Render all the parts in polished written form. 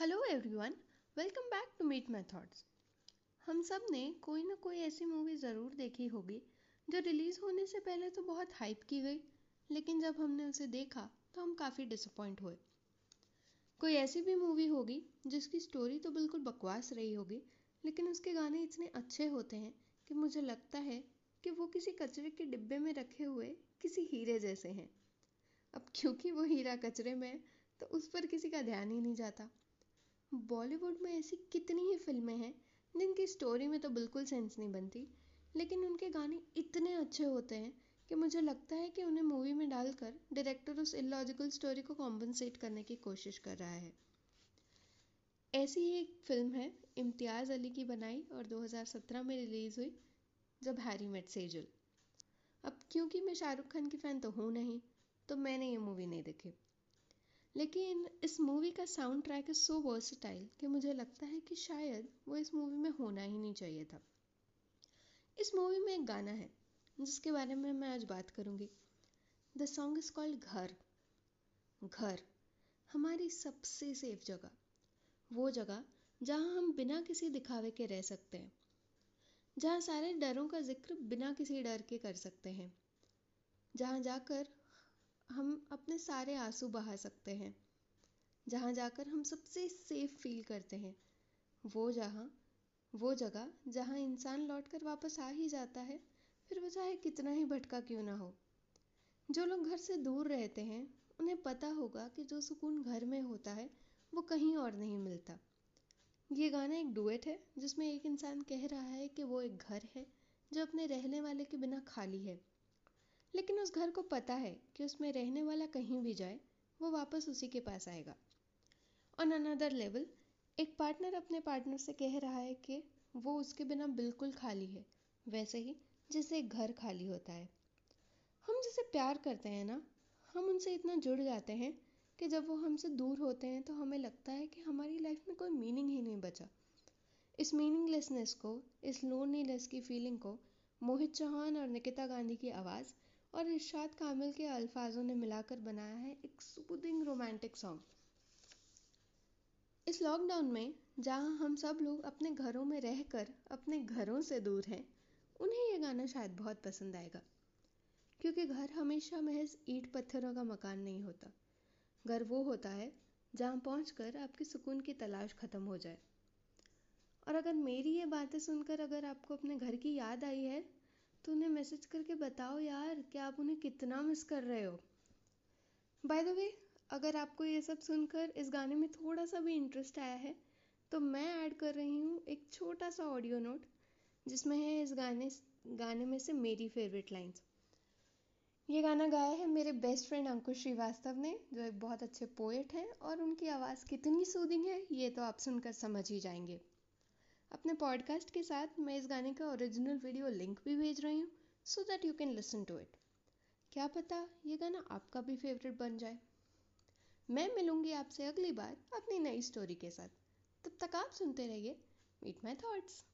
Hello everyone, welcome back to meet my thoughts. हम सब ने कोई ना कोई ऐसी मूवी ज़रूर देखी होगी जो रिलीज़ होने से पहले तो बहुत हाइप की गई, लेकिन जब हमने उसे देखा तो हम काफ़ी डिसअपॉइंट हुए। कोई ऐसी भी मूवी होगी जिसकी स्टोरी तो बिल्कुल बकवास रही होगी, लेकिन उसके गाने इतने अच्छे होते हैं कि मुझे लगता है कि वो किसी कचरे के डिब्बे में रखे हुए किसी हीरे जैसे हैं। अब क्योंकि वो हीरा कचरे में है तो उस पर किसी का ध्यान ही नहीं जाता। बॉलीवुड में ऐसी कितनी ही फिल्में हैं जिनकी स्टोरी में तो बिल्कुल सेंस नहीं बनती, लेकिन उनके गाने इतने अच्छे होते हैं कि मुझे लगता है कि उन्हें मूवी में डालकर डायरेक्टर उस इलॉजिकल स्टोरी को कॉम्पनसेट करने की कोशिश कर रहा है। ऐसी ही एक फिल्म है इम्तियाज़ अली की बनाई और 2017 में रिलीज़ हुई, जब हैरी मेट सेजल। अब क्योंकि मैं शाहरुख खान की फ़ैन तो हूँ नहीं, तो मैंने ये मूवी नहीं देखी, लेकिन इस मूवी का sound track is so versatile कि मुझे लगता है कि शायद वो इस मूवी में होना ही नहीं चाहिए था। इस मूवी में एक गाना है जिसके बारे में मैं आज बात करूँगी। द सॉन्ग इज़ कॉल्ड घर। घर हमारी सबसे सेफ जगह, वो जगह जहाँ हम बिना किसी दिखावे के रह सकते हैं, जहाँ सारे डरों का जिक्र बिना किसी डर के कर सकते हैं, जहाँ जाकर हम अपने सारे आंसू बहा सकते हैं, जहाँ जाकर हम सबसे सेफ फील करते हैं, वो जगह जहाँ इंसान लौटकर वापस आ ही जाता है, फिर वो चाहे कितना ही भटका क्यों ना हो। जो लोग घर से दूर रहते हैं उन्हें पता होगा कि जो सुकून घर में होता है वो कहीं और नहीं मिलता। ये गाना एक डुएट है जिसमें एक इंसान कह रहा है कि वो एक घर है जो अपने रहने वाले के बिना खाली है, लेकिन उस घर को पता है कि उसमें रहने वाला कहीं भी जाए वो वापस उसी के पास आएगा। ऑन अनदर लेवल एक पार्टनर अपने पार्टनर से कह रहा है कि वो उसके बिना बिल्कुल खाली है, वैसे ही जैसे एक घर खाली होता है। हम जिसे प्यार करते हैं ना, हम उनसे इतना जुड़ जाते हैं कि जब वो हमसे दूर होते हैं तो हमें लगता है कि हमारी लाइफ में कोई मीनिंग ही नहीं बचा। इस मीनिंगलेसनेस को, इस लोनलीनेस की फीलिंग को मोहित चौहान और निकिता गांधी की आवाज़ और इरशाद कामिल के अल्फाजों ने मिलाकर बनाया है एक सूदिंग रोमांटिक सॉन्ग। इस लॉकडाउन में जहाँ हम सब लोग अपने घरों में रहकर अपने घरों से दूर हैं, उन्हें यह गाना शायद बहुत पसंद आएगा, क्योंकि घर हमेशा महज ईंट पत्थरों का मकान नहीं होता। घर वो होता है जहाँ पहुँचकर आपके सुकून की तलाश खत्म हो जाए। और अगर मेरी ये बातें सुनकर अगर आपको अपने घर की याद आई है तो उन्हें मैसेज करके बताओ यार कि आप उन्हें कितना मिस कर रहे हो। बाय द वे, अगर आपको ये सब सुनकर इस गाने में थोड़ा सा भी इंटरेस्ट आया है तो मैं ऐड कर रही हूँ एक छोटा सा ऑडियो नोट जिसमें है इस गाने में से मेरी फेवरेट लाइन्स। ये गाना गाया है मेरे बेस्ट फ्रेंड अंकुश श्रीवास्तव ने, जो एक बहुत अच्छे पोएट हैं, और उनकी आवाज़ कितनी सूदिंग है ये तो आप सुनकर समझ ही जाएंगे। अपने पॉडकास्ट के साथ मैं इस गाने का ओरिजिनल वीडियो लिंक भी भेज रही हूँ, so that you can listen to it. क्या पता ये गाना आपका भी फेवरेट बन जाए। मैं मिलूंगी आपसे अगली बार अपनी नई स्टोरी के साथ। तब तक आप सुनते रहिए मीट माय थॉट्स।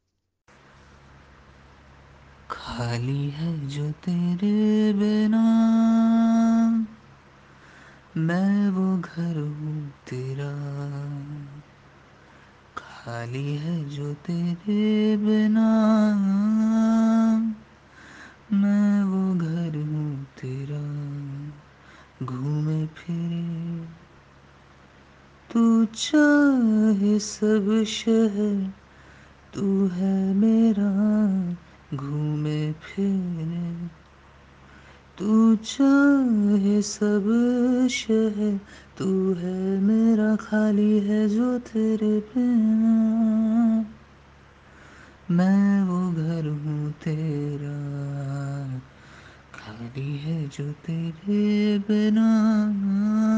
खाली है जो तेरे बिना, मैं वो घर हूँ तेरा। खाली है जो तेरे बिना, मैं वो घर हूँ तेरा। घूमे फिरे तू चाहे सब शहर, तू है मेरा। घूमे फिरे तू चाहे सब शहर, तू है मेरा। खाली है जो तेरे बिना, मैं वो घर हूँ तेरा। खाली है जो तेरे बिना।